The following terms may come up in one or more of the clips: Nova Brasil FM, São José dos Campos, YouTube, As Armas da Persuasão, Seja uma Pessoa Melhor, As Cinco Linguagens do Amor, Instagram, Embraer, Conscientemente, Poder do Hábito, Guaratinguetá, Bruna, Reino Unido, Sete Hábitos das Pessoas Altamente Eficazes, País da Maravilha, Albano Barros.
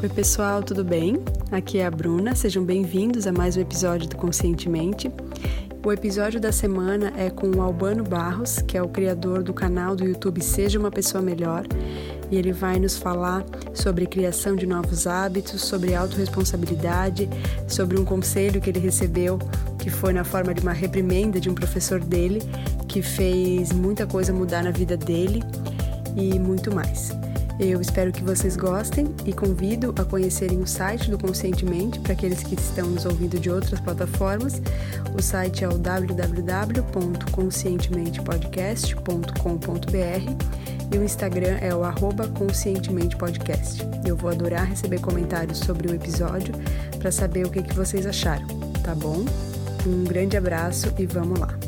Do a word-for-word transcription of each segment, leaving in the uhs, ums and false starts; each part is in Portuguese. Oi pessoal, tudo bem? Aqui é a Bruna, sejam bem-vindos a mais um episódio do Conscientemente. O episódio da semana é com o Albano Barros, que é o criador do canal do YouTube Seja uma Pessoa Melhor, e ele vai nos falar sobre criação de novos hábitos, sobre autorresponsabilidade, sobre um conselho que ele recebeu, que foi na forma de uma reprimenda de um professor dele, que fez muita coisa mudar na vida dele e muito mais. Eu espero que vocês gostem e convido a conhecerem o site do Conscientemente para aqueles que estão nos ouvindo de outras plataformas. O site é o w w w ponto conscientemente podcast ponto com ponto b r e o Instagram é o arroba conscientementepodcast. Eu vou adorar receber comentários sobre o episódio para saber o que, que vocês acharam, tá bom? Um grande abraço e vamos lá!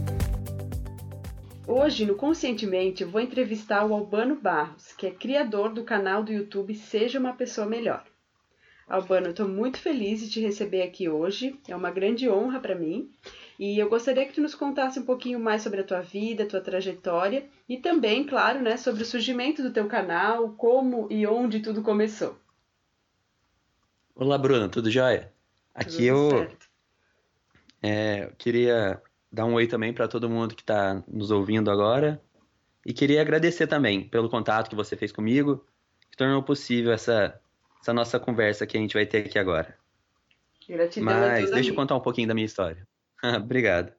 Hoje, no Conscientemente, eu vou entrevistar o Albano Barros, que é criador do canal do YouTube Seja uma Pessoa Melhor. Albano, eu estou muito feliz de te receber aqui hoje, é uma grande honra para mim, e eu gostaria que tu nos contasse um pouquinho mais sobre a tua vida, a tua trajetória, e também, claro, né, sobre o surgimento do teu canal, como e onde tudo começou. Olá, Bruna, tudo jóia? Aqui tudo eu... É, eu queria... Dar um oi também para todo mundo que está nos ouvindo agora. E queria agradecer também pelo contato que você fez comigo, que tornou possível essa, essa nossa conversa que a gente vai ter aqui agora. Gratidão. Mas deixa amigo. Eu contar um pouquinho da minha história. Obrigado.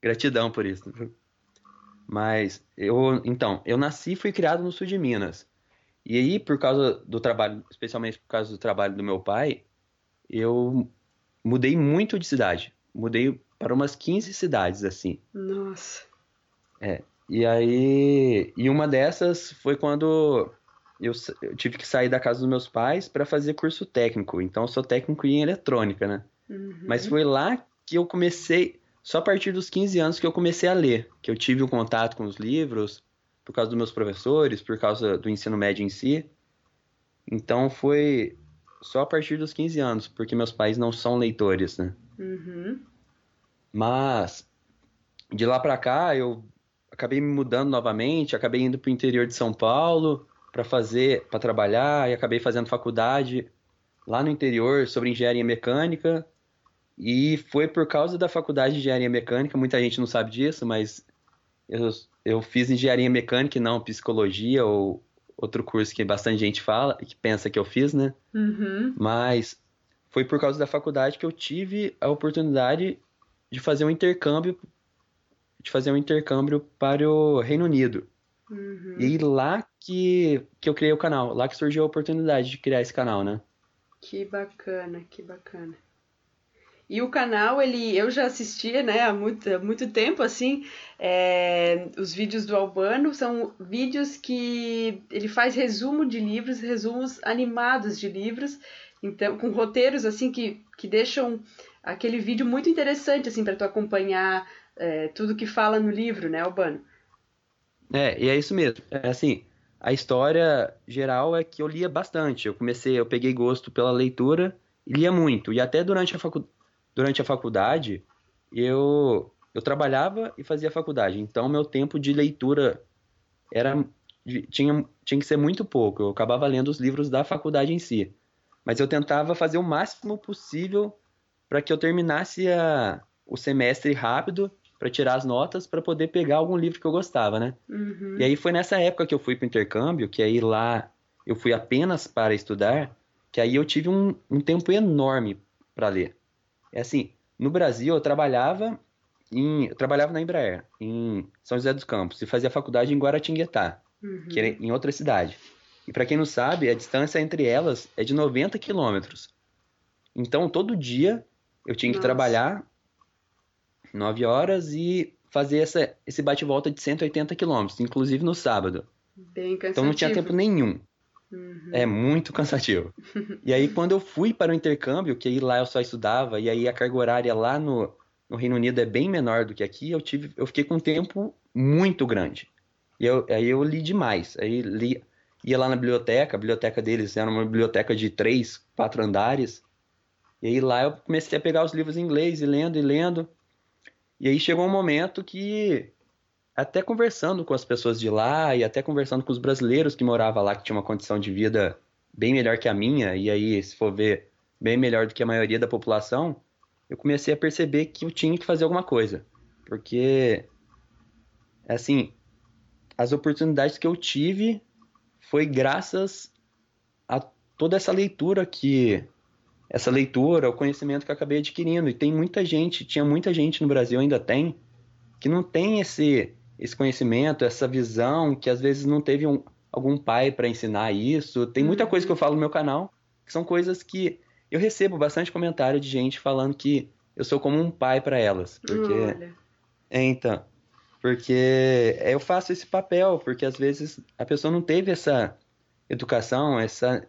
Gratidão por isso. Mas, eu, então, eu nasci e fui criado no sul de Minas. E aí, por causa do trabalho, especialmente por causa do trabalho do meu pai, eu mudei muito de cidade. Mudei para umas quinze cidades, assim. Nossa. É, e aí... E uma dessas foi quando eu, eu tive que sair da casa dos meus pais para fazer curso técnico. Então, eu sou técnico em eletrônica, né? Uhum. Mas foi lá que eu comecei... Só a partir dos quinze anos que eu comecei a ler. Que eu tive o contato com os livros, por causa dos meus professores, por causa do ensino médio em si. Então, foi só a partir dos quinze anos, porque meus pais não são leitores, né? Uhum. Mas, de lá pra cá, eu acabei me mudando novamente, acabei indo pro interior de São Paulo pra fazer, pra trabalhar, e acabei fazendo faculdade lá no interior sobre engenharia mecânica, e foi por causa da faculdade de engenharia mecânica, muita gente não sabe disso, mas eu, eu fiz engenharia mecânica e não psicologia, ou outro curso que bastante gente fala, que pensa que eu fiz, né? Uhum. Mas foi por causa da faculdade que eu tive a oportunidade de fazer um intercâmbio, de fazer um intercâmbio para o Reino Unido. Uhum. E lá que, que eu criei o canal, lá que surgiu a oportunidade de criar esse canal, né? Que bacana, que bacana. E o canal, ele, eu já assistia, né, há muito, há muito tempo, assim, é, os vídeos do Albano são vídeos que ele faz resumo de livros, resumos animados de livros, então, com roteiros, assim, que, que deixam aquele vídeo muito interessante, assim, para tu acompanhar é, tudo que fala no livro, né, Albano? É, e é isso mesmo. É, assim, a história geral é que eu lia bastante. Eu comecei, eu peguei gosto pela leitura e lia muito. E até durante a, facu... durante a faculdade, eu... eu trabalhava e fazia faculdade. Então, meu tempo de leitura era... tinha... tinha que ser muito pouco. Eu acabava lendo os livros da faculdade em si. Mas eu tentava fazer o máximo possível para que eu terminasse a, o semestre rápido, para tirar as notas, para poder pegar algum livro que eu gostava, né? Uhum. E aí foi nessa época que eu fui para o intercâmbio, que aí lá eu fui apenas para estudar, que aí eu tive um, um tempo enorme para ler. É assim, no Brasil eu trabalhava, em, eu trabalhava na Embraer, em São José dos Campos, e fazia faculdade em Guaratinguetá, uhum. que era em outra cidade. E para quem não sabe, a distância entre elas é de noventa quilômetros. Então, todo dia... Eu tinha que Nossa. trabalhar nove horas e fazer essa, esse bate-volta de cento e oitenta quilômetros, inclusive no sábado. Bem cansativo. Então não tinha tempo nenhum. Uhum. É muito cansativo. E aí quando eu fui para o intercâmbio, que aí lá eu só estudava, e aí a carga horária lá no, no Reino Unido é bem menor do que aqui, eu, tive, eu fiquei com um tempo muito grande. E eu, aí eu li demais. Aí li, ia lá na biblioteca, a biblioteca deles era uma biblioteca de três, quatro andares. E aí lá eu comecei a pegar os livros em inglês e lendo e lendo. E aí chegou um momento que, até conversando com as pessoas de lá e até conversando com os brasileiros que moravam lá, que tinham uma condição de vida bem melhor que a minha, e aí, se for ver, bem melhor do que a maioria da população, eu comecei a perceber que eu tinha que fazer alguma coisa. Porque, assim, as oportunidades que eu tive foi graças a toda essa leitura que... Essa leitura, o conhecimento que eu acabei adquirindo. E tem muita gente, tinha muita gente no Brasil, ainda tem, que não tem esse, esse conhecimento, essa visão, que às vezes não teve um, algum pai para ensinar isso. Tem muita coisa que eu falo no meu canal, que são coisas que eu recebo bastante comentário de gente falando que eu sou como um pai para elas. Porque, Olha. Então, porque eu faço esse papel, porque às vezes a pessoa não teve essa educação, essa...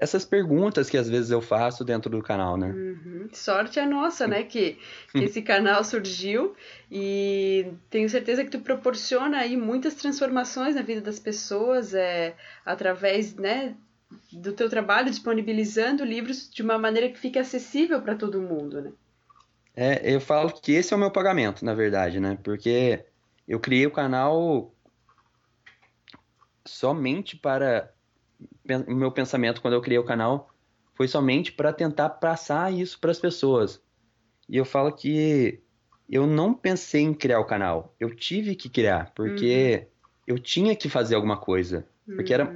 Essas perguntas que às vezes eu faço dentro do canal, né? Uhum. Sorte a nossa, né? Que, que esse canal surgiu e tenho certeza que tu proporciona aí muitas transformações na vida das pessoas é, através, né, do teu trabalho, disponibilizando livros de uma maneira que fique acessível para todo mundo, né? É, eu falo que esse é o meu pagamento, na verdade, né? Porque eu criei o canal somente para... O meu pensamento quando eu criei o canal foi somente para tentar passar isso para as pessoas. E eu falo que eu não pensei em criar o canal. Eu tive que criar, porque uhum. eu tinha que fazer alguma coisa. Uhum. Porque era,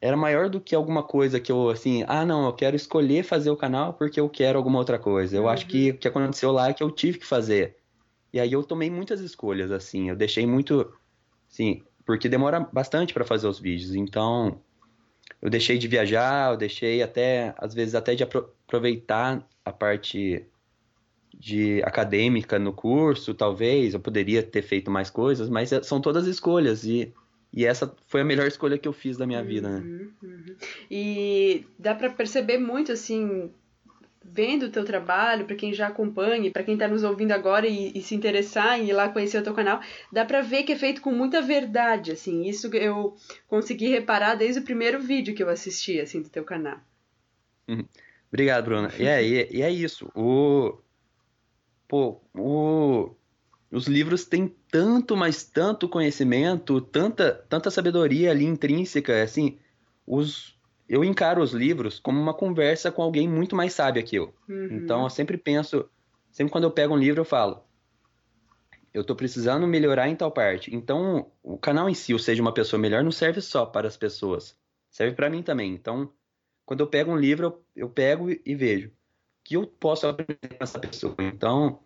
era maior do que alguma coisa que eu, assim... Ah, não, eu quero escolher fazer o canal porque eu quero alguma outra coisa. Eu uhum. acho que o que aconteceu lá é que eu tive que fazer. E aí eu tomei muitas escolhas, assim. Eu deixei muito... Assim, porque demora bastante para fazer os vídeos, então... Eu deixei de viajar, eu deixei até, às vezes, até de aproveitar a parte de acadêmica no curso, talvez. Eu poderia ter feito mais coisas, mas são todas escolhas. E, e essa foi a melhor escolha que eu fiz da minha uhum, vida, né? Uhum. E dá para perceber muito, assim, vendo o teu trabalho, para quem já acompanha, para quem está nos ouvindo agora e, e se interessar em ir lá conhecer o teu canal, dá para ver que é feito com muita verdade, assim. Isso eu consegui reparar desde o primeiro vídeo que eu assisti, assim, do teu canal. Hum. Obrigado, Bruna. E é, e é isso. O... Pô, o... Os livros têm tanto, mas tanto conhecimento, tanta, tanta sabedoria ali intrínseca, assim, os... Eu encaro os livros como uma conversa com alguém muito mais sábio que eu. Uhum. Então, eu sempre penso... Sempre quando eu pego um livro, eu falo... Eu tô precisando melhorar em tal parte. Então, o canal em si, ou seja, uma pessoa melhor, não serve só para as pessoas. Serve para mim também. Então, quando eu pego um livro, eu, eu pego e, e vejo. O que eu posso aprender com essa pessoa? Então,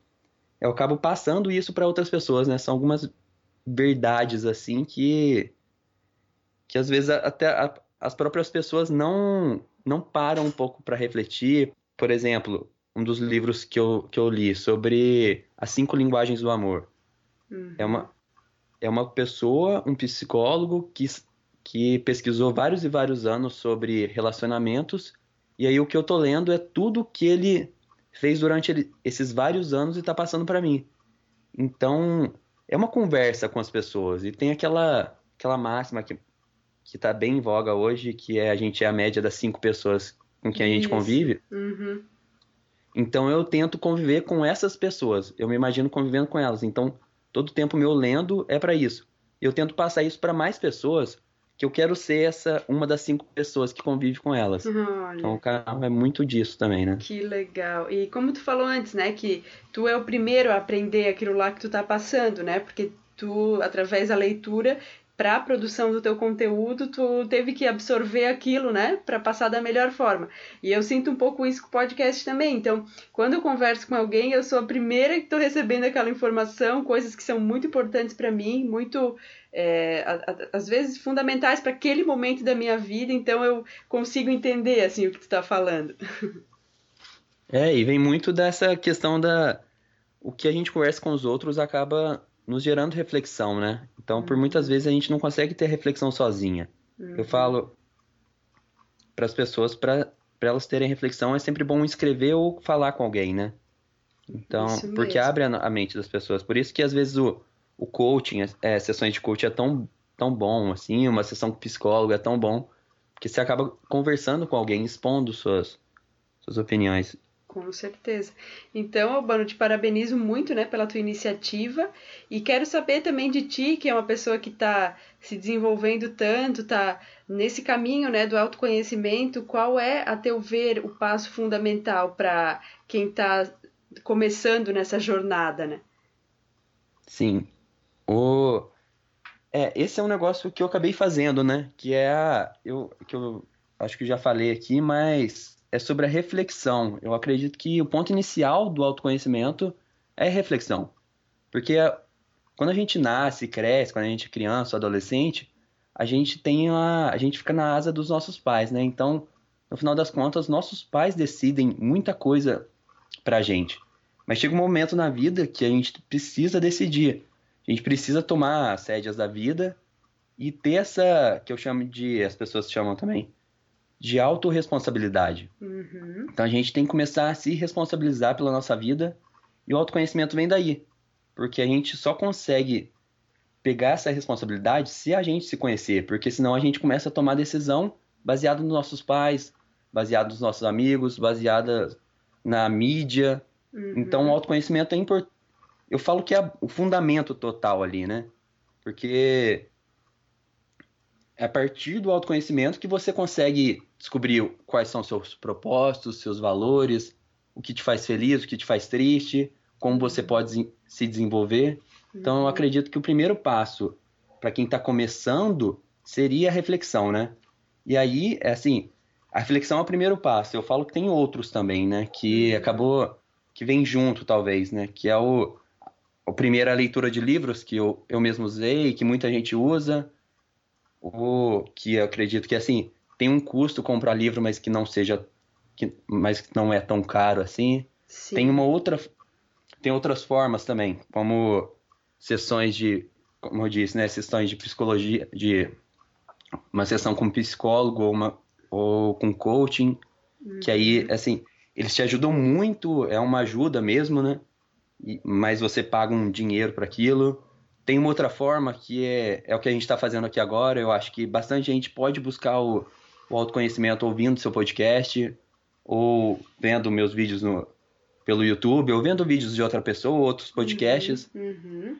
eu acabo passando isso para outras pessoas, né? São algumas verdades, assim, que... Que, às vezes, até... A, as próprias pessoas não, não param um pouco para refletir. Por exemplo, um dos livros que eu, que eu li sobre As Cinco Linguagens do Amor. Uhum. É, uma, é uma pessoa, um psicólogo, que, que pesquisou vários e vários anos sobre relacionamentos. E aí o que eu tô lendo é tudo que ele fez durante ele, esses vários anos e tá passando para mim. Então, é uma conversa com as pessoas. E tem aquela, aquela máxima que... que está bem em voga hoje, que é a gente é a média das cinco pessoas com quem a gente Isso. convive. Uhum. Então, eu tento conviver com essas pessoas. Eu me imagino convivendo com elas. Então, todo tempo meu lendo é para isso. Eu tento passar isso para mais pessoas, que eu quero ser essa uma das cinco pessoas que convive com elas. Olha. Então, o canal é muito disso também, né? Que legal. E como tu falou antes, né? Que tu é o primeiro a aprender aquilo lá que tu tá passando, né? Porque tu, através da leitura... Para a produção do teu conteúdo, tu teve que absorver aquilo, né? Para passar da melhor forma. E eu sinto um pouco isso com o podcast também. Então, quando eu converso com alguém, eu sou a primeira que estou recebendo aquela informação, coisas que são muito importantes para mim, muito, é, a, a, às vezes, fundamentais para aquele momento da minha vida. Então, eu consigo entender, assim, o que tu está falando. É, e vem muito dessa questão da... O que a gente conversa com os outros acaba... nos gerando reflexão, né? Então, uhum. por muitas vezes, a gente não consegue ter reflexão sozinha. Uhum. Eu falo para as pessoas, para elas terem reflexão, é sempre bom escrever ou falar com alguém, né? Então, porque abre a, a mente das pessoas. Por isso que, às vezes, o, o coaching, é, sessões de coaching é tão, tão bom, assim, uma sessão com psicólogo é tão bom, porque você acaba conversando com alguém, expondo suas, suas opiniões. Com certeza. Então, Albano, te parabenizo muito, né, pela tua iniciativa e quero saber também de ti, que é uma pessoa que está se desenvolvendo tanto, está nesse caminho, né, do autoconhecimento, qual é, a teu ver, o passo fundamental para quem está começando nessa jornada, né? Sim. O... É, esse é um negócio que eu acabei fazendo, né, que é a... eu, que eu acho que já falei aqui, mas... é sobre a reflexão. Eu acredito que o ponto inicial do autoconhecimento é reflexão. Porque quando a gente nasce, cresce, quando a gente é criança ou adolescente, a gente, tem a, a gente fica na asa dos nossos pais, né? Então, no final das contas, nossos pais decidem muita coisa pra gente. Mas chega um momento na vida que a gente precisa decidir. A gente precisa tomar as rédeas da vida e ter essa, que eu chamo de, as pessoas chamam também, de autorresponsabilidade. Uhum. Então a gente tem que começar a se responsabilizar pela nossa vida e o autoconhecimento vem daí, porque a gente só consegue pegar essa responsabilidade se a gente se conhecer, porque senão a gente começa a tomar decisão baseada nos nossos pais, baseada nos nossos amigos, baseada na mídia. Uhum. Então o autoconhecimento é importante. Eu falo que é o fundamento total ali, né? Porque é a partir do autoconhecimento que você consegue descobrir quais são seus propósitos, seus valores, o que te faz feliz, o que te faz triste, como você pode se desenvolver. Então, eu acredito que o primeiro passo para quem está começando seria a reflexão, né? E aí, é assim, a reflexão é o primeiro passo. Eu falo que tem outros também, né? Que acabou, que vem junto, talvez, né? Que é o, a primeira leitura de livros que eu, eu mesmo usei, que muita gente usa. O que eu acredito que, assim, tem um custo comprar livro, mas que não seja, que, mas que não é tão caro assim. Sim. Tem uma outra, tem outras formas também, como sessões de, como eu disse, né, sessões de psicologia, de uma sessão com psicólogo ou, uma, ou com coaching, uhum. Que aí, assim, eles te ajudam muito, é uma ajuda mesmo, né, e, mas você paga um dinheiro para aquilo. Tem uma outra forma que é, é o que a gente está fazendo aqui agora. Eu acho que bastante gente pode buscar o, o autoconhecimento ouvindo seu podcast ou vendo meus vídeos no, pelo YouTube ou vendo vídeos de outra pessoa, outros podcasts. Uhum, uhum.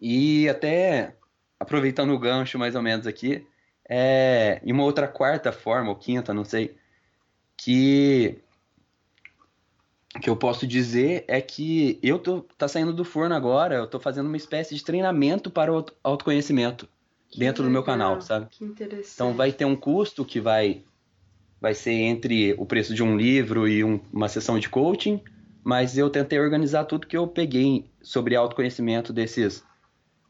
E até, aproveitando o gancho mais ou menos aqui, é, e uma outra quarta forma ou quinta, não sei, que... O que eu posso dizer é que eu tô tá saindo do forno agora, eu tô fazendo uma espécie de treinamento para o autoconhecimento que dentro legal, do meu canal, sabe? Que interessante. Então vai ter um custo que vai, vai ser entre o preço de um livro e um, uma sessão de coaching, mas eu tentei organizar tudo que eu peguei sobre autoconhecimento desses,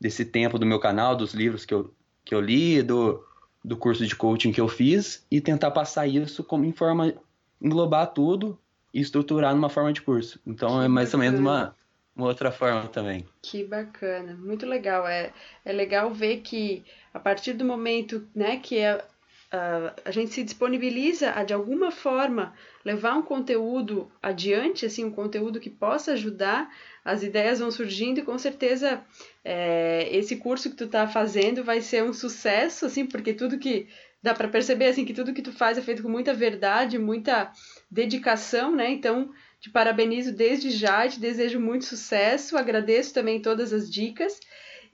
desse tempo do meu canal, dos livros que eu, que eu li, do, do curso de coaching que eu fiz e tentar passar isso como em forma, englobar tudo e estruturar numa forma de curso. Então, que é mais bacana. Ou menos uma, uma outra forma também. Que bacana, muito legal. É, é legal ver que, a partir do momento, né, que é, a, a gente se disponibiliza a, de alguma forma, levar um conteúdo adiante, assim, um conteúdo que possa ajudar, as ideias vão surgindo e, com certeza, é, esse curso que tu tá fazendo vai ser um sucesso, assim, porque tudo que... Dá para perceber, assim, que tudo que tu faz é feito com muita verdade, muita dedicação, né? Então, te parabenizo desde já, te desejo muito sucesso, agradeço também todas as dicas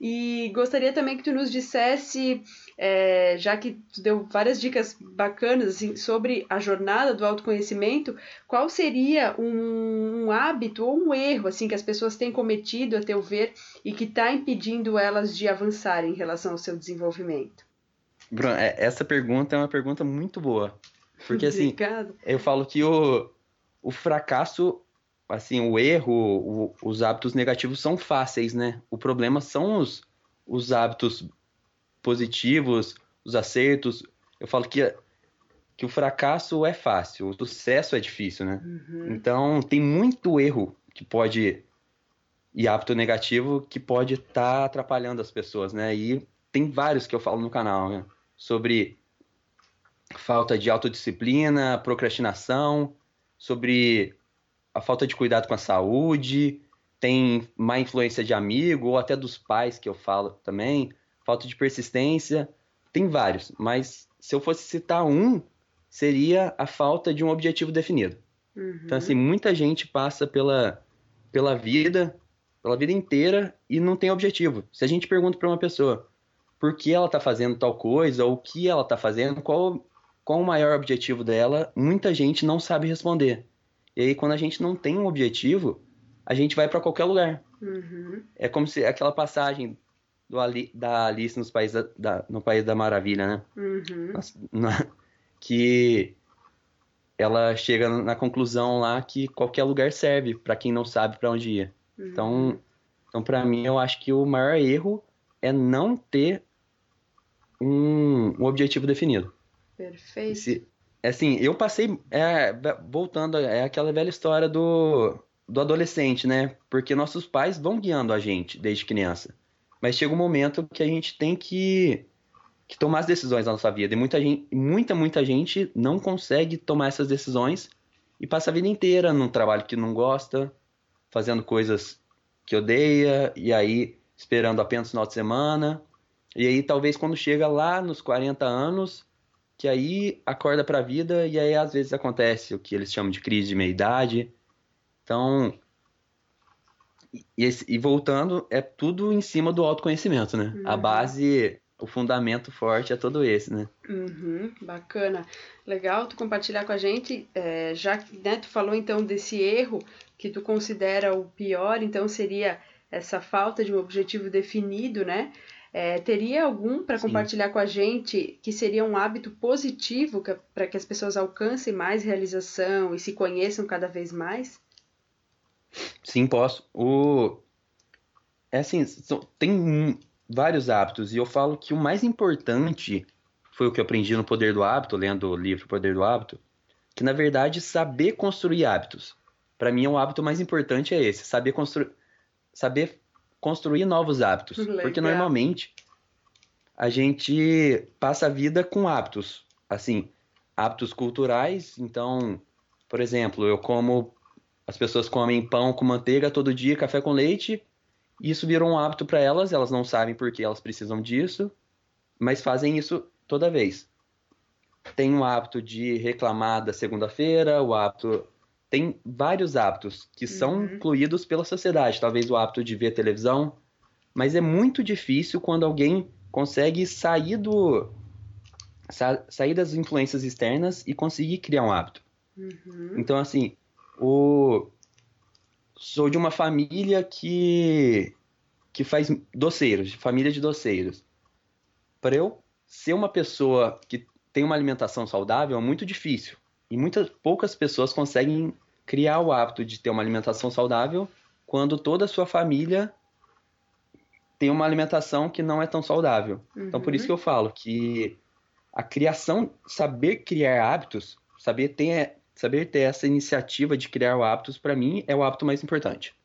e gostaria também que tu nos dissesse, é, já que tu deu várias dicas bacanas, assim, sobre a jornada do autoconhecimento, qual seria um, um hábito ou um erro, assim, que as pessoas têm cometido, a teu ver, e que está impedindo elas de avançar em relação ao seu desenvolvimento? Bruno, essa pergunta é uma pergunta muito boa, porque assim, Obrigado. eu falo que o, o fracasso, assim, o erro, o, os hábitos negativos são fáceis, né? O problema são os, os hábitos positivos, os acertos. Eu falo que, que o fracasso é fácil, o sucesso é difícil, né? Uhum. Então, tem muito erro que pode, e hábito negativo que pode estar tá atrapalhando as pessoas, né? E tem vários que eu falo no canal, né? Sobre falta de autodisciplina, procrastinação, sobre a falta de cuidado com a saúde, tem má influência de amigo ou até dos pais que eu falo também, falta de persistência, tem vários, mas se eu fosse citar um, seria a falta de um objetivo definido. Uhum. Então, assim, muita gente passa pela, pela vida, pela vida inteira e não tem objetivo. Se a gente pergunta para uma pessoa por que ela está fazendo tal coisa, ou o que ela está fazendo, qual, qual o maior objetivo dela, muita gente não sabe responder. E aí, quando a gente não tem um objetivo, a gente vai para qualquer lugar. Uhum. É como se aquela passagem do Ali, da Alice nos país da, da, no País da Maravilha, né? Uhum. Nossa, na, que ela chega na conclusão lá que qualquer lugar serve para quem não sabe para onde ir. Uhum. Então, então para mim, eu acho que o maior erro é não ter um, um objetivo definido. Perfeito. Esse, assim, eu passei... É, voltando, é aquela velha história do... do adolescente, né? Porque nossos pais vão guiando a gente desde criança. Mas chega um momento que a gente tem que, que tomar as decisões na nossa vida. E muita, gente, muita, muita gente não consegue tomar essas decisões e passa a vida inteira num trabalho que não gosta, fazendo coisas que odeia, e aí esperando apenas o final de semana. E aí talvez quando chega lá nos quarenta anos, que aí acorda pra vida, e aí às vezes acontece o que eles chamam de crise de meia-idade. Então, e, e voltando, é tudo em cima do autoconhecimento, né? Uhum. A base, o fundamento forte é todo esse, né? Uhum, bacana. Legal tu compartilhar com a gente, é, já que, né, tu falou então desse erro que tu considera o pior, então seria essa falta de um objetivo definido, né? É, teria algum para compartilhar com a gente que seria um hábito positivo para que as pessoas alcancem mais realização e se conheçam cada vez mais? Sim, posso. O... É assim, tem vários hábitos, e eu falo que o mais importante foi o que eu aprendi no Poder do Hábito, lendo o livro Poder do Hábito, que na verdade saber construir hábitos. Para mim, o hábito mais importante é esse, saber, constru... saber construir novos hábitos. Legal. Porque normalmente a gente passa a vida com hábitos, assim, hábitos culturais. Então, por exemplo, eu como... As pessoas comem pão com manteiga todo dia, café com leite, e isso virou um hábito para elas, elas não sabem por que elas precisam disso, mas fazem isso toda vez. Tem um hábito de reclamar da segunda-feira, o hábito... Tem vários hábitos que são uhum. incluídos pela sociedade, talvez o hábito de ver televisão, mas é muito difícil quando alguém consegue sair, do... Sa... sair das influências externas e conseguir criar um hábito. Uhum. Então, assim... O... Sou de uma família que, que faz doceiros, família de doceiros. Para eu ser uma pessoa que tem uma alimentação saudável é muito difícil. E muitas poucas pessoas conseguem criar o hábito de ter uma alimentação saudável quando toda a sua família tem uma alimentação que não é tão saudável. Uhum. Então, por isso que eu falo que a criação, saber criar hábitos, saber ter... Saber ter essa iniciativa de criar hábitos, para mim, é o hábito mais importante.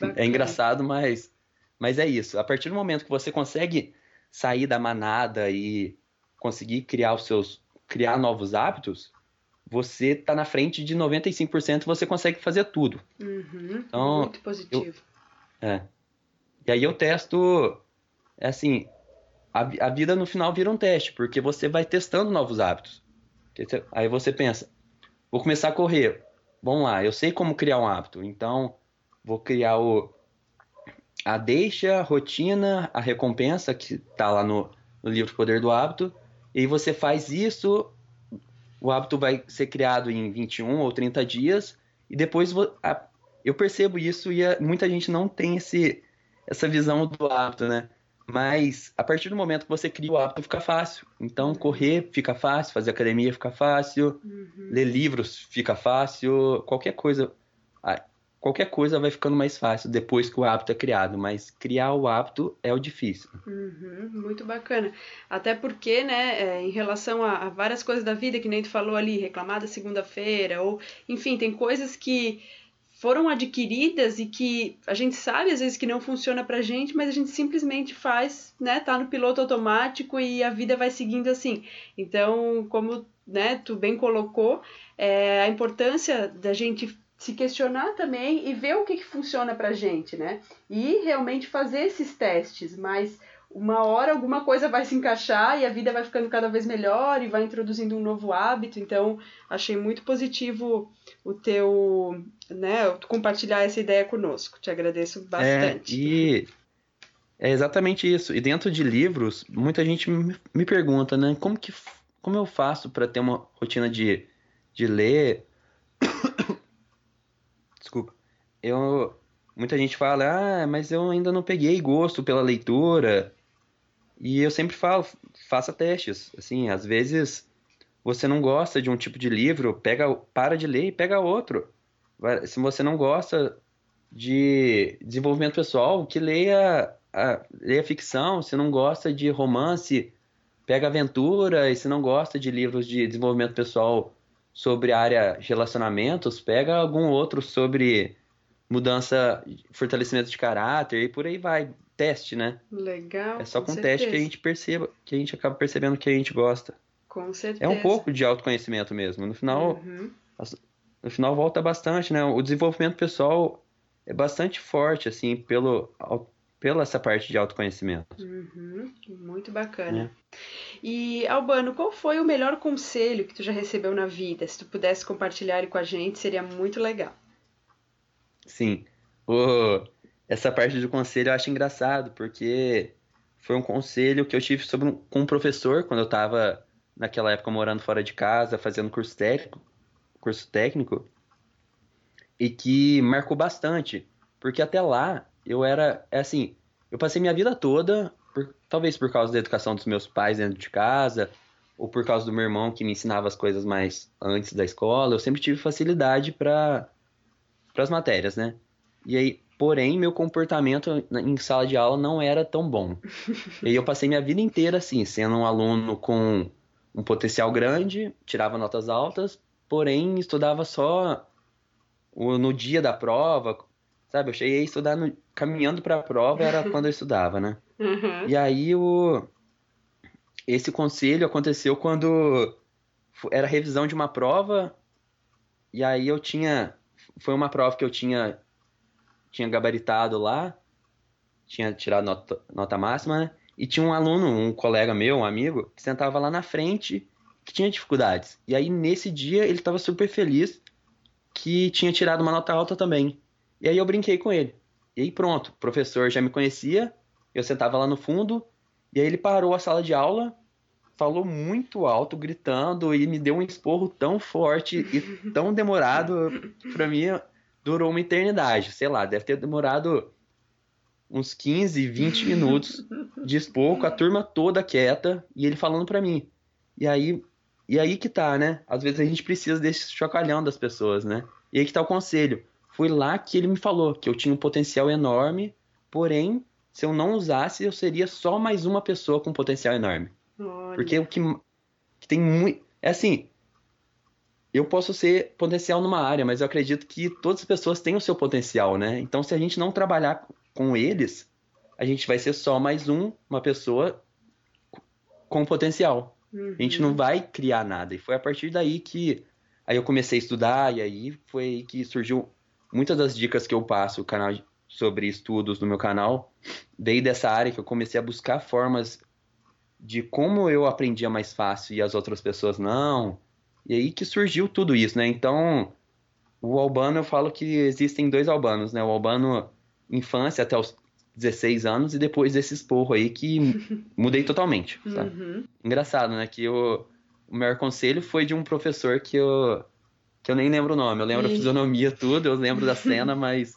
Bacana. É engraçado, mas, mas é isso. A partir do momento que você consegue sair da manada e conseguir criar os seus, criar novos hábitos, você está na frente de noventa e cinco por cento, você consegue fazer tudo. Uhum, então, muito positivo. Eu, é. E aí eu testo, assim, a, a vida no final vira um teste, porque você vai testando novos hábitos. Aí você pensa... Vou começar a correr. Vamos lá, eu sei como criar um hábito. Então, vou criar o a deixa, a rotina, a recompensa, que está lá no, no livro Poder do Hábito. E você faz isso, o hábito vai ser criado em vinte e um ou trinta dias. E depois vou, a, eu percebo isso e a, muita gente não tem esse, essa visão do hábito, né? Mas, a partir do momento que você cria o hábito, fica fácil. Então, correr fica fácil, fazer academia fica fácil, uhum. ler livros fica fácil, qualquer coisa, qualquer coisa vai ficando mais fácil depois que o hábito é criado. Mas criar o hábito é o difícil. Uhum, muito bacana. Até porque, né, é, em relação a, a várias coisas da vida, que nem tu falou ali, reclamar da segunda-feira, ou, enfim, tem coisas que... foram adquiridas e que a gente sabe às vezes que não funciona pra gente, mas a gente simplesmente faz, né, tá no piloto automático e a vida vai seguindo assim. Então, como, né, tu bem colocou, é, a importância da gente se questionar também e ver o que, que funciona pra gente, né, e realmente fazer esses testes, mas uma hora alguma coisa vai se encaixar e a vida vai ficando cada vez melhor e vai introduzindo um novo hábito. Então, achei muito positivo o teu, né, compartilhar essa ideia conosco. Te agradeço bastante. É, e é exatamente isso. E dentro de livros, muita gente me pergunta, né, como que como eu faço para ter uma rotina de, de ler? Desculpa. Eu Muita gente fala, ah, mas eu ainda não peguei gosto pela leitura. E eu sempre falo, faça testes. Assim, às vezes você não gosta de um tipo de livro, pega, para de ler e pega outro. Se você não gosta de desenvolvimento pessoal, que leia, a, leia ficção. Se não gosta de romance, pega aventura. E se não gosta de livros de desenvolvimento pessoal sobre a área de relacionamentos, pega algum outro sobre mudança, fortalecimento de caráter e por aí vai. Teste, né? Legal. É só com, com teste que a gente perceba, que a gente acaba percebendo que a gente gosta. Com certeza. É um pouco de autoconhecimento mesmo. No final, uhum. no final volta bastante, né? O desenvolvimento pessoal é bastante forte, assim, pelo, pela essa parte de autoconhecimento. Uhum. Muito bacana. É. E, Albano, qual foi o melhor conselho que tu já recebeu na vida? Se tu pudesse compartilhar ele com a gente, seria muito legal. Sim, oh, essa parte do conselho eu acho engraçado, porque foi um conselho que eu tive sobre um, com um professor, quando eu estava, naquela época, morando fora de casa, fazendo curso técnico, curso técnico, e que marcou bastante, porque até lá eu era, assim, eu passei minha vida toda, por, talvez por causa da educação dos meus pais dentro de casa, ou por causa do meu irmão que me ensinava as coisas mais antes da escola, eu sempre tive facilidade para... para as matérias, né? E aí, porém, meu comportamento em sala de aula não era tão bom. E aí eu passei minha vida inteira assim, sendo um aluno com um potencial grande, tirava notas altas, porém estudava só no dia da prova, sabe? Eu cheguei a estudar no... caminhando para a prova, era quando eu estudava, né? Uhum. E aí o... esse conselho aconteceu quando era revisão de uma prova, e aí eu tinha... Foi uma prova que eu tinha, tinha gabaritado lá, tinha tirado nota, nota máxima, né? E tinha um aluno, um colega meu, um amigo, que sentava lá na frente, que tinha dificuldades. E aí, nesse dia, ele estava super feliz que tinha tirado uma nota alta também. E aí eu brinquei com ele. E aí pronto, o professor já me conhecia, eu sentava lá no fundo, e aí ele parou a sala de aula, falou muito alto, gritando, e me deu um esporro tão forte e tão demorado, pra mim durou uma eternidade, sei lá, deve ter demorado uns quinze, vinte minutos de esporro, a turma toda quieta, e ele falando pra mim. E aí, e aí que tá, né? Às vezes a gente precisa desse chocalhão das pessoas, né? E aí que tá o conselho. Foi lá que ele me falou que eu tinha um potencial enorme, porém, se eu não usasse, eu seria só mais uma pessoa com um potencial enorme. Porque o que, que tem muito... É assim, eu posso ser potencial numa área, mas eu acredito que todas as pessoas têm o seu potencial, né? Então, se a gente não trabalhar com eles, a gente vai ser só mais um, uma pessoa com potencial. Uhum. A gente não vai criar nada. E foi a partir daí que... Aí eu comecei a estudar, e aí foi que surgiu muitas das dicas que eu passo, o canal sobre estudos no meu canal. Veio dessa área que eu comecei a buscar formas... de como eu aprendia mais fácil e as outras pessoas não. E aí que surgiu tudo isso, né? Então, o Albano, eu falo que existem dois Albanos, né? O Albano, infância até os dezesseis anos, e depois desse esporro aí que mudei totalmente, sabe? Uhum. Engraçado, né? Que eu, o maior conselho foi de um professor que eu, que eu nem lembro o nome. Eu lembro e... a fisionomia, tudo, eu lembro da cena, mas...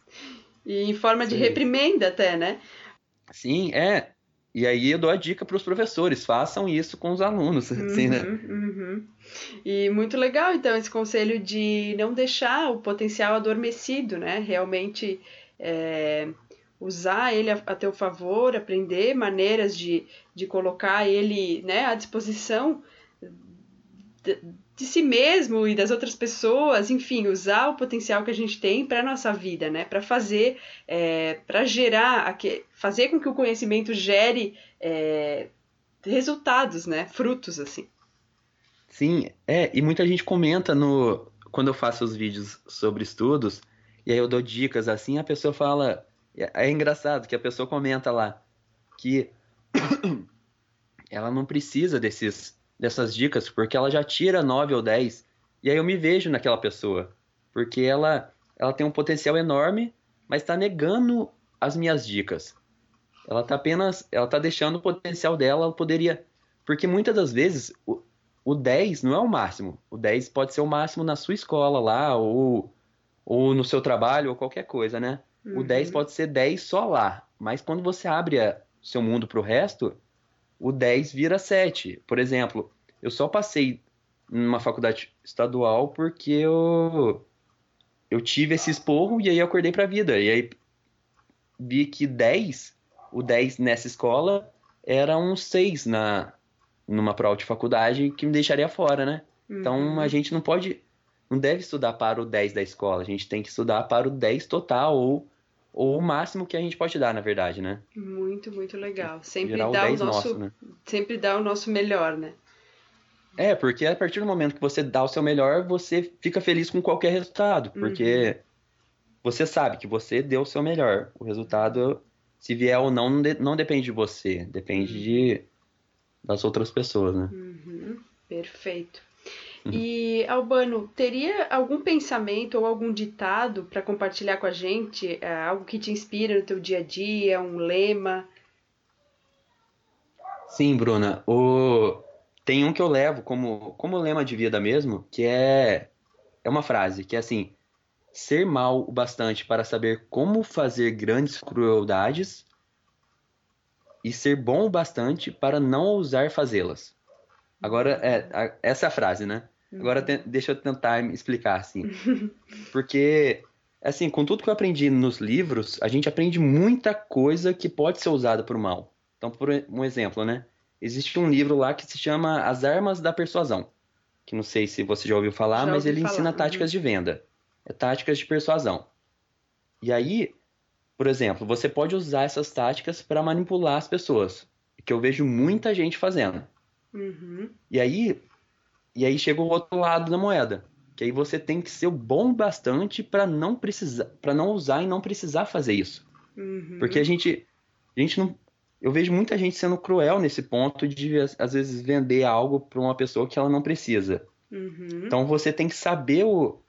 E em forma de Sim. reprimenda até, né? Sim, é... E aí eu dou a dica para os professores, façam isso com os alunos, assim, uhum, né? Uhum. E muito legal, então, esse conselho de não deixar o potencial adormecido, né? Realmente é, usar ele a, a teu favor, aprender maneiras de, de colocar ele, né, à disposição de, de si mesmo e das outras pessoas, enfim, usar o potencial que a gente tem para a nossa vida, né? Para fazer, é, para gerar, aquele, fazer com que o conhecimento gere é, resultados, né? Frutos, assim. Sim, é, e muita gente comenta no, quando eu faço os vídeos sobre estudos, e aí eu dou dicas assim, a pessoa fala, é, é engraçado que a pessoa comenta lá que ela não precisa desses, dessas dicas, porque ela já tira nove ou dez, e aí eu me vejo naquela pessoa, porque ela, ela tem um potencial enorme, mas está negando as minhas dicas. Ela está apenas, ela está deixando o potencial dela, ela poderia, porque muitas das vezes o, o dez não é o máximo, o dez pode ser o máximo na sua escola lá, ou, ou no seu trabalho, ou qualquer coisa, né? Uhum. O dez pode ser dez só lá, mas quando você abre a, seu mundo para o resto, o dez vira sete. Por exemplo, eu só passei numa faculdade estadual porque eu, eu tive esse esporro e aí eu acordei para a vida. E aí vi que dez, o dez nessa escola era um seis na, numa prova de faculdade que me deixaria fora, né? Uhum. Então a gente não pode... não deve estudar para o dez da escola, a gente tem que estudar para o dez total, ou, ou o máximo que a gente pode dar, na verdade, né? Muito, muito legal. Sempre dá o, o nosso, nosso né? Sempre dá o nosso melhor, né? É, porque a partir do momento que você dá o seu melhor, você fica feliz com qualquer resultado, porque uhum. você sabe que você deu o seu melhor. O resultado, se vier ou não, não depende de você, depende de, das outras pessoas, né? Uhum. Perfeito. E, Albano, teria algum pensamento ou algum ditado para compartilhar com a gente? Algo que te inspira no teu dia a dia, um lema? Sim, Bruna. O... Tem um que eu levo como, como lema de vida mesmo, que é... é uma frase, que é assim... Ser mal o bastante para saber como fazer grandes crueldades e ser bom o bastante para não ousar fazê-las. Agora, é, a, essa é a frase, né? Agora te, deixa eu tentar me explicar, assim. Porque, assim, com tudo que eu aprendi nos livros, a gente aprende muita coisa que pode ser usada para o mal. Então, por um exemplo, né? Existe um livro lá que se chama As Armas da Persuasão. Que não sei se você já ouviu falar, já ouvi mas ele falar. Ensina táticas de venda. É táticas de persuasão. E aí, por exemplo, você pode usar essas táticas para manipular as pessoas. Que eu vejo muita gente fazendo. Uhum. E aí, e aí chega o outro lado da moeda, que aí você tem que ser bom bastante para não precisar, para não usar e não precisar fazer isso. Uhum. Porque a gente, a gente não, eu vejo muita gente sendo cruel nesse ponto de às vezes vender algo para uma pessoa que ela não precisa. Uhum. Então você tem que saber o,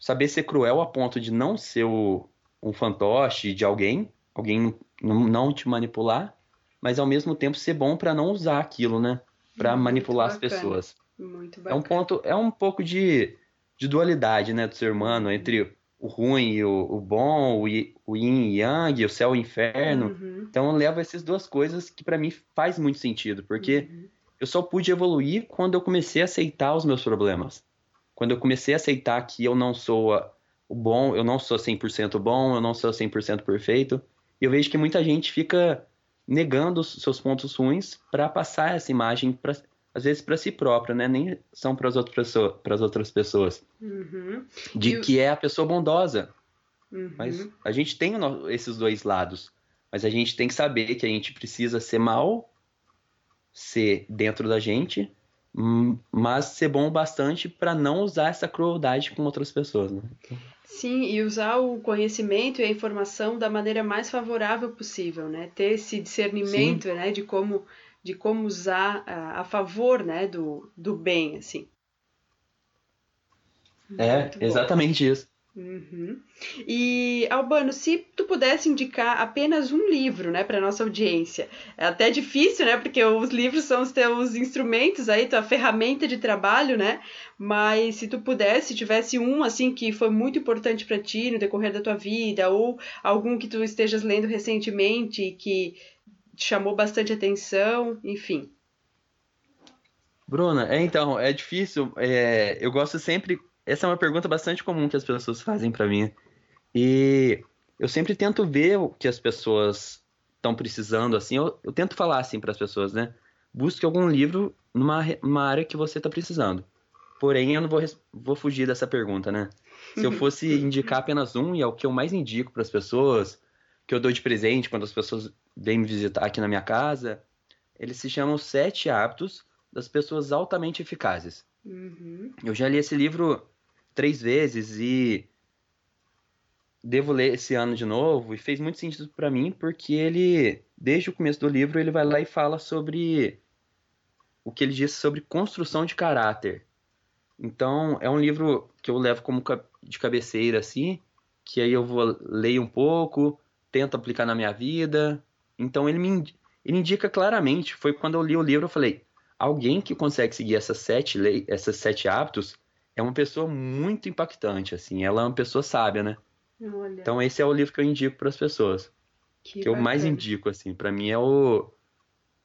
saber ser cruel a ponto de não ser o, um fantoche de alguém, alguém não, não te manipular, mas ao mesmo tempo ser bom para não usar aquilo, né? Para manipular bacana. As pessoas. Muito bacana. É um ponto, é um pouco de, de dualidade, né, do ser humano, entre o ruim e o, o bom, o, o yin e yang, o céu e o inferno. Uhum. Então eu levo essas duas coisas que para mim faz muito sentido, porque uhum. eu só pude evoluir quando eu comecei a aceitar os meus problemas. Quando eu comecei a aceitar que eu não sou a, o bom, eu não sou cem por cento bom, eu não sou cem por cento perfeito. E eu vejo que muita gente fica negando os seus pontos ruins para passar essa imagem, pra, às vezes para si próprio, né? Nem são para as outras, outras pessoas. Uhum. De e que o... é a pessoa bondosa. Uhum. Mas a gente tem esses dois lados. Mas a gente tem que saber que a gente precisa ser mal, ser dentro da gente, mas ser bom o bastante para não usar essa crueldade com outras pessoas, né? Sim, e usar o conhecimento e a informação da maneira mais favorável possível, né? Ter esse discernimento, né, de como, de como usar a, a favor, né, do, do bem, assim. É, exatamente isso. Uhum. E, Albano, se tu pudesse indicar apenas um livro, né, para nossa audiência, é até difícil, né, porque os livros são os teus instrumentos aí, tua ferramenta de trabalho, né, mas se tu pudesse, tivesse um, assim, que foi muito importante para ti no decorrer da tua vida, ou algum que tu estejas lendo recentemente e que te chamou bastante atenção, enfim. Bruna, é, então, é difícil, é, eu gosto sempre... Essa é uma pergunta bastante comum que as pessoas fazem para mim. E eu sempre tento ver o que as pessoas estão precisando, assim. Eu, eu tento falar assim para as pessoas, né? Busque algum livro numa uma área que você está precisando. Porém, eu não vou, vou fugir dessa pergunta, né? Se eu fosse indicar apenas um, e é o que eu mais indico para as pessoas, que eu dou de presente quando as pessoas vêm me visitar aqui na minha casa, eles se chamam Sete Hábitos das Pessoas Altamente Eficazes. Uhum. Eu já li esse livro três vezes e devo ler esse ano de novo, e fez muito sentido para mim porque ele desde o começo do livro, ele vai lá e fala sobre o que ele disse sobre construção de caráter. Então, é um livro que eu levo como de cabeceira, assim, que aí eu vou ler um pouco, tento aplicar na minha vida. Então, ele me ind- ele indica claramente, foi quando eu li o livro, eu falei, alguém que consegue seguir essas sete, lei- essas sete hábitos é uma pessoa muito impactante, assim, ela é uma pessoa sábia, né? Olha. Então, esse é o livro que eu indico para as pessoas, que, que eu mais indico, assim, para mim é o...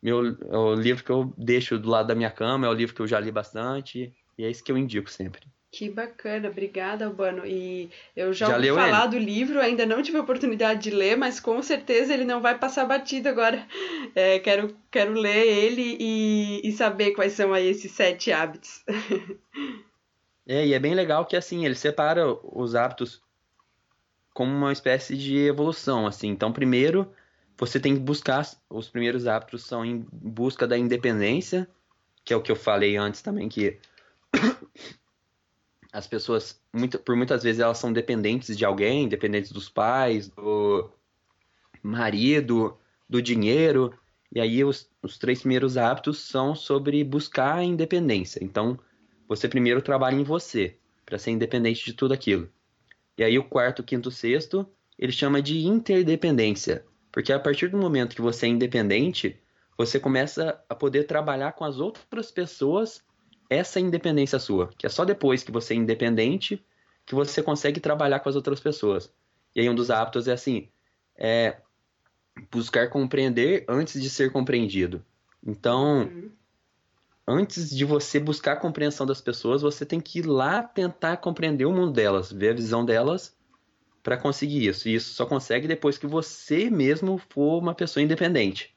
Meu, é o livro que eu deixo do lado da minha cama, é o livro que eu já li bastante, e é isso que eu indico sempre. Que bacana, obrigada, Albano. E eu já, já ouvi falar ele? do livro, ainda não tive a oportunidade de ler, mas com certeza ele não vai passar batido agora. É, quero, quero ler ele e, e saber quais são aí esses sete hábitos. É, e é bem legal que, assim, ele separa os hábitos como uma espécie de evolução, assim. Então, primeiro... Você tem que buscar, os primeiros hábitos são em busca da independência, que é o que eu falei antes também, que as pessoas, muito, por muitas vezes, elas são dependentes de alguém, dependentes dos pais, do marido, do dinheiro, e aí os, os três primeiros hábitos são sobre buscar a independência. Então, você primeiro trabalha em você, para ser independente de tudo aquilo. E aí o quarto, quinto, sexto, ele chama de interdependência. Porque a partir do momento que você é independente, você começa a poder trabalhar com as outras pessoas essa independência sua. Que é só depois que você é independente que você consegue trabalhar com as outras pessoas. E aí um dos hábitos é assim, é buscar compreender antes de ser compreendido. Então, uhum. Antes de você buscar a compreensão das pessoas, você tem que ir lá tentar compreender o mundo delas, ver a visão delas, para conseguir isso. E isso só consegue depois que você mesmo for uma pessoa independente.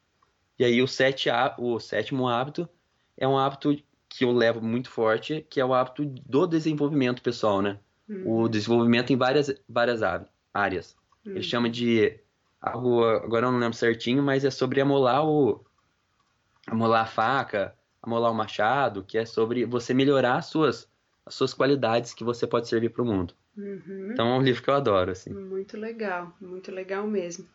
E aí o, sete, o sétimo hábito é um hábito que eu levo muito forte, que é o hábito do desenvolvimento pessoal, né? Hum. O desenvolvimento em várias, várias áreas. Hum. Ele chama de... Agora eu não lembro certinho, mas é sobre amolar, o, amolar a faca, amolar o machado, que é sobre você melhorar as suas, as suas qualidades que você pode servir para o mundo. Uhum. Então é um livro que eu adoro, assim. Muito legal, muito legal mesmo.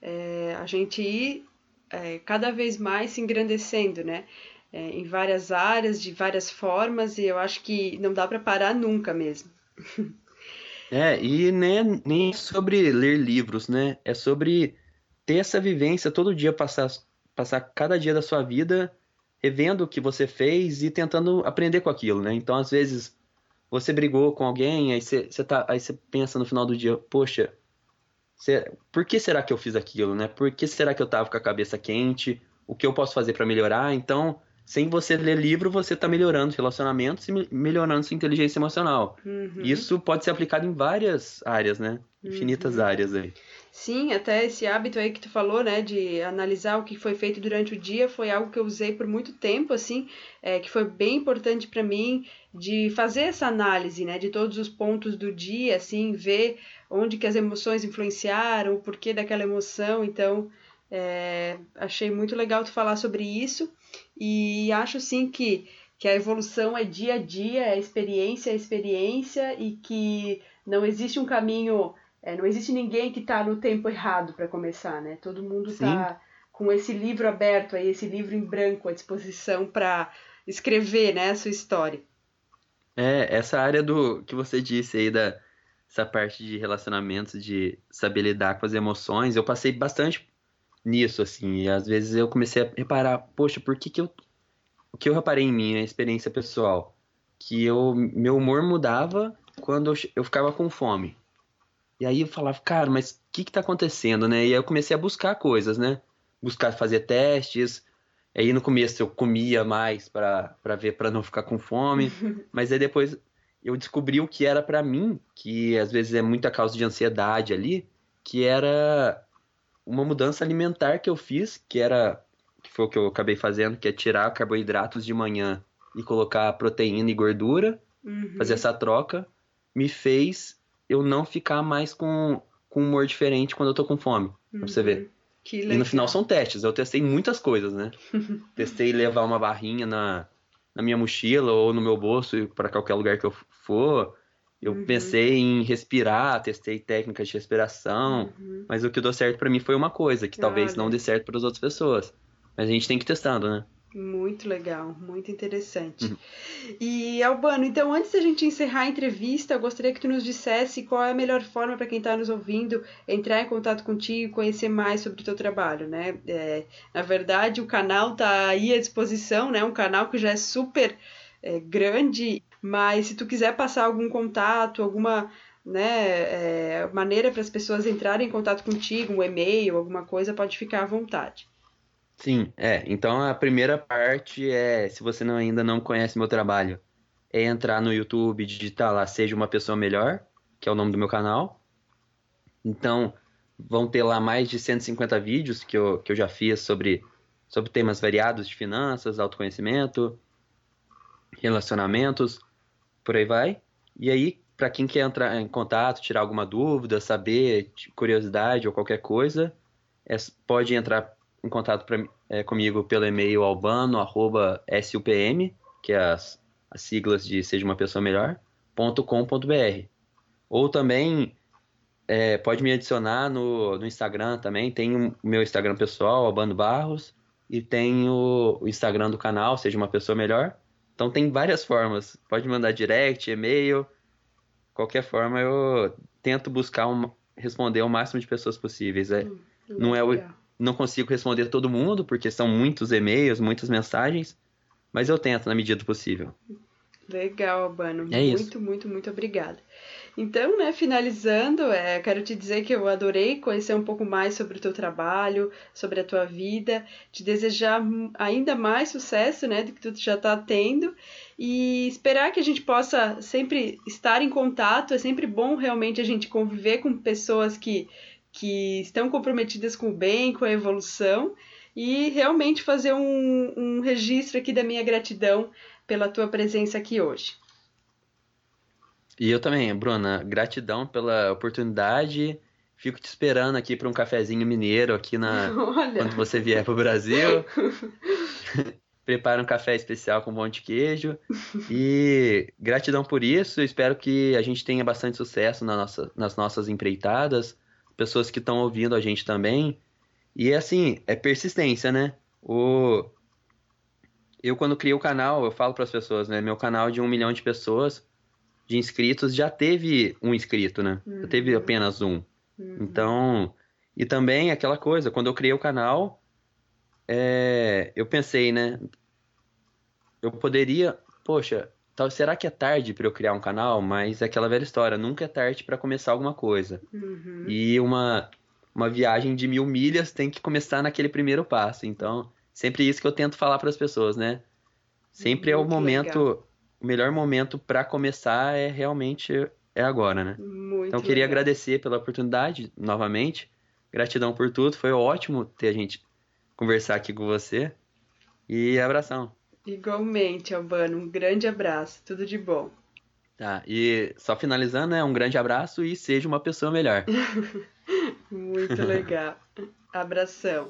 É, a gente ir é, cada vez mais se engrandecendo, né? É, em várias áreas, de várias formas, e eu acho que não dá para parar nunca mesmo. É, e nem, nem sobre ler livros, né? É sobre ter essa vivência todo dia, passar, passar cada dia da sua vida revendo o que você fez e tentando aprender com aquilo, né? Então, às vezes... Você brigou com alguém, aí você, você tá, aí você pensa no final do dia, poxa, você, por que será que eu fiz aquilo, né? Por que será que eu tava com a cabeça quente? O que eu posso fazer para melhorar? Então, sem você ler livro, você tá melhorando relacionamentos e melhorando sua inteligência emocional. Uhum. Isso pode ser aplicado em várias áreas, né? Infinitas uhum. áreas aí. Sim, até esse hábito aí que tu falou, né, de analisar o que foi feito durante o dia, foi algo que eu usei por muito tempo, assim, é, que foi bem importante para mim, de fazer essa análise, né, de todos os pontos do dia, assim, ver onde que as emoções influenciaram, o porquê daquela emoção, então, é, achei muito legal tu falar sobre isso, e acho, sim, que, que a evolução é dia a dia, é experiência a experiência, e que não existe um caminho... É, não existe ninguém que está no tempo errado para começar, né? Todo mundo está com esse livro aberto, aí, esse livro em branco à disposição para escrever, né, a sua história. É, essa área do que você disse aí, da, essa parte de relacionamentos, de saber lidar com as emoções, eu passei bastante nisso, assim, e às vezes eu comecei a reparar, poxa, por que que eu... O que eu reparei em mim, na experiência pessoal, que eu, meu humor mudava quando eu, eu ficava com fome. E aí eu falava, cara, mas o que que tá acontecendo, né? E aí eu comecei a buscar coisas, né? Buscar fazer testes. Aí no começo eu comia mais pra, pra ver, pra não ficar com fome. Mas aí depois eu descobri o que era pra mim, que às vezes é muita causa de ansiedade ali, que era uma mudança alimentar que eu fiz, que era, que foi o que eu acabei fazendo, que é tirar carboidratos de manhã e colocar proteína e gordura, uhum. fazer essa troca, me fez... eu não ficar mais com, com humor diferente quando eu tô com fome, uhum. pra você ver. Que legal. E no final são testes, eu testei muitas coisas, né? Testei levar uma barrinha na, na minha mochila ou no meu bolso para qualquer lugar que eu for. Eu uhum. pensei em respirar, testei técnicas de respiração, uhum. mas o que deu certo pra mim foi uma coisa, que claro. talvez não dê certo para as outras pessoas. Mas a gente tem que ir testando, né? Muito legal, muito interessante. Uhum. E, Albano, então, antes da gente encerrar a entrevista, eu gostaria que tu nos dissesse qual é a melhor forma para quem está nos ouvindo entrar em contato contigo e conhecer mais sobre o teu trabalho, né? É, na verdade, o canal está aí à disposição, né? Um canal que já é super é, grande, mas se tu quiser passar algum contato, alguma né, é, maneira para as pessoas entrarem em contato contigo, um e-mail, alguma coisa, pode ficar à vontade. Sim, é. Então a primeira parte é, se você não, ainda não conhece meu trabalho, é entrar no YouTube, digitar lá Seja uma Pessoa Melhor, que é o nome do meu canal. Então vão ter lá mais de cento e cinquenta vídeos que eu, que eu já fiz sobre, sobre temas variados de finanças, autoconhecimento, relacionamentos, por aí vai. E aí, para quem quer entrar em contato, tirar alguma dúvida, saber, curiosidade ou qualquer coisa, é, pode entrar em contato pra, é, comigo pelo e-mail albano arroba s u p m, que é as, as siglas de Seja uma Pessoa Melhor, ponto com ponto b r. Ou também é, pode me adicionar no, no Instagram também. Tem o meu Instagram pessoal, Albano Barros, e tem o, o Instagram do canal, Seja uma Pessoa Melhor. Então tem várias formas. Pode mandar direct, e-mail, qualquer forma eu tento buscar um, responder ao máximo de pessoas possíveis. É, hum, não é o... Não consigo responder todo mundo, porque são muitos e-mails, muitas mensagens, mas eu tento na medida do possível. Legal, Albano. É muito, isso. muito, muito obrigada. Então, né, finalizando, é, quero te dizer que eu adorei conhecer um pouco mais sobre o teu trabalho, sobre a tua vida, te desejar ainda mais sucesso, né, do que tu já está tendo, e esperar que a gente possa sempre estar em contato. É sempre bom realmente a gente conviver com pessoas que que estão comprometidas com o bem, com a evolução, e realmente fazer um, um registro aqui da minha gratidão pela tua presença aqui hoje. E eu também, Bruna, gratidão pela oportunidade, fico te esperando aqui para um cafezinho mineiro aqui na Olha. quando você vier para o Brasil, prepara um café especial com um monte de queijo, e gratidão por isso. Eu espero que a gente tenha bastante sucesso na nossa, nas nossas empreitadas, pessoas que estão ouvindo a gente também. E assim, é persistência, né? O... Eu, quando criei o canal, eu falo para as pessoas, né? Meu canal de um milhão de pessoas, de inscritos, já teve um inscrito, né? Uhum. Já teve apenas um. Uhum. Então, e também aquela coisa, quando eu criei o canal, é... eu pensei, né? Eu poderia, poxa, será que é tarde para eu criar um canal? Mas é aquela velha história, nunca é tarde para começar alguma coisa. Uhum. E uma, uma viagem de mil milhas tem que começar naquele primeiro passo. Então, sempre isso que eu tento falar para as pessoas, né? Sempre Muito é o momento, legal. o melhor momento para começar é realmente é agora, né? Muito então, eu queria legal. agradecer pela oportunidade novamente. Gratidão por tudo, foi ótimo ter a gente conversar aqui com você. E abração. Igualmente, Albano. Um grande abraço. Tudo de bom. Tá, e só finalizando, né? Um grande abraço e seja uma pessoa melhor. Muito legal. Abração.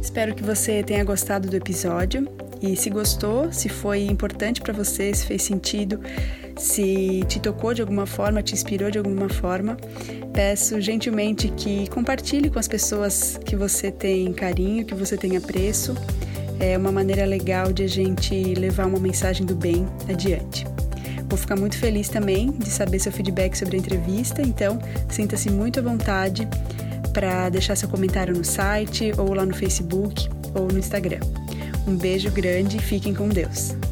Espero que você tenha gostado do episódio. E se gostou, se foi importante para você, se fez sentido, se te tocou de alguma forma, te inspirou de alguma forma, peço gentilmente que compartilhe com as pessoas que você tem carinho, que você tem apreço. É uma maneira legal de a gente levar uma mensagem do bem adiante. Vou ficar muito feliz também de saber seu feedback sobre a entrevista, então sinta-se muito à vontade para deixar seu comentário no site, ou lá no Facebook, ou no Instagram. Um beijo grande e fiquem com Deus!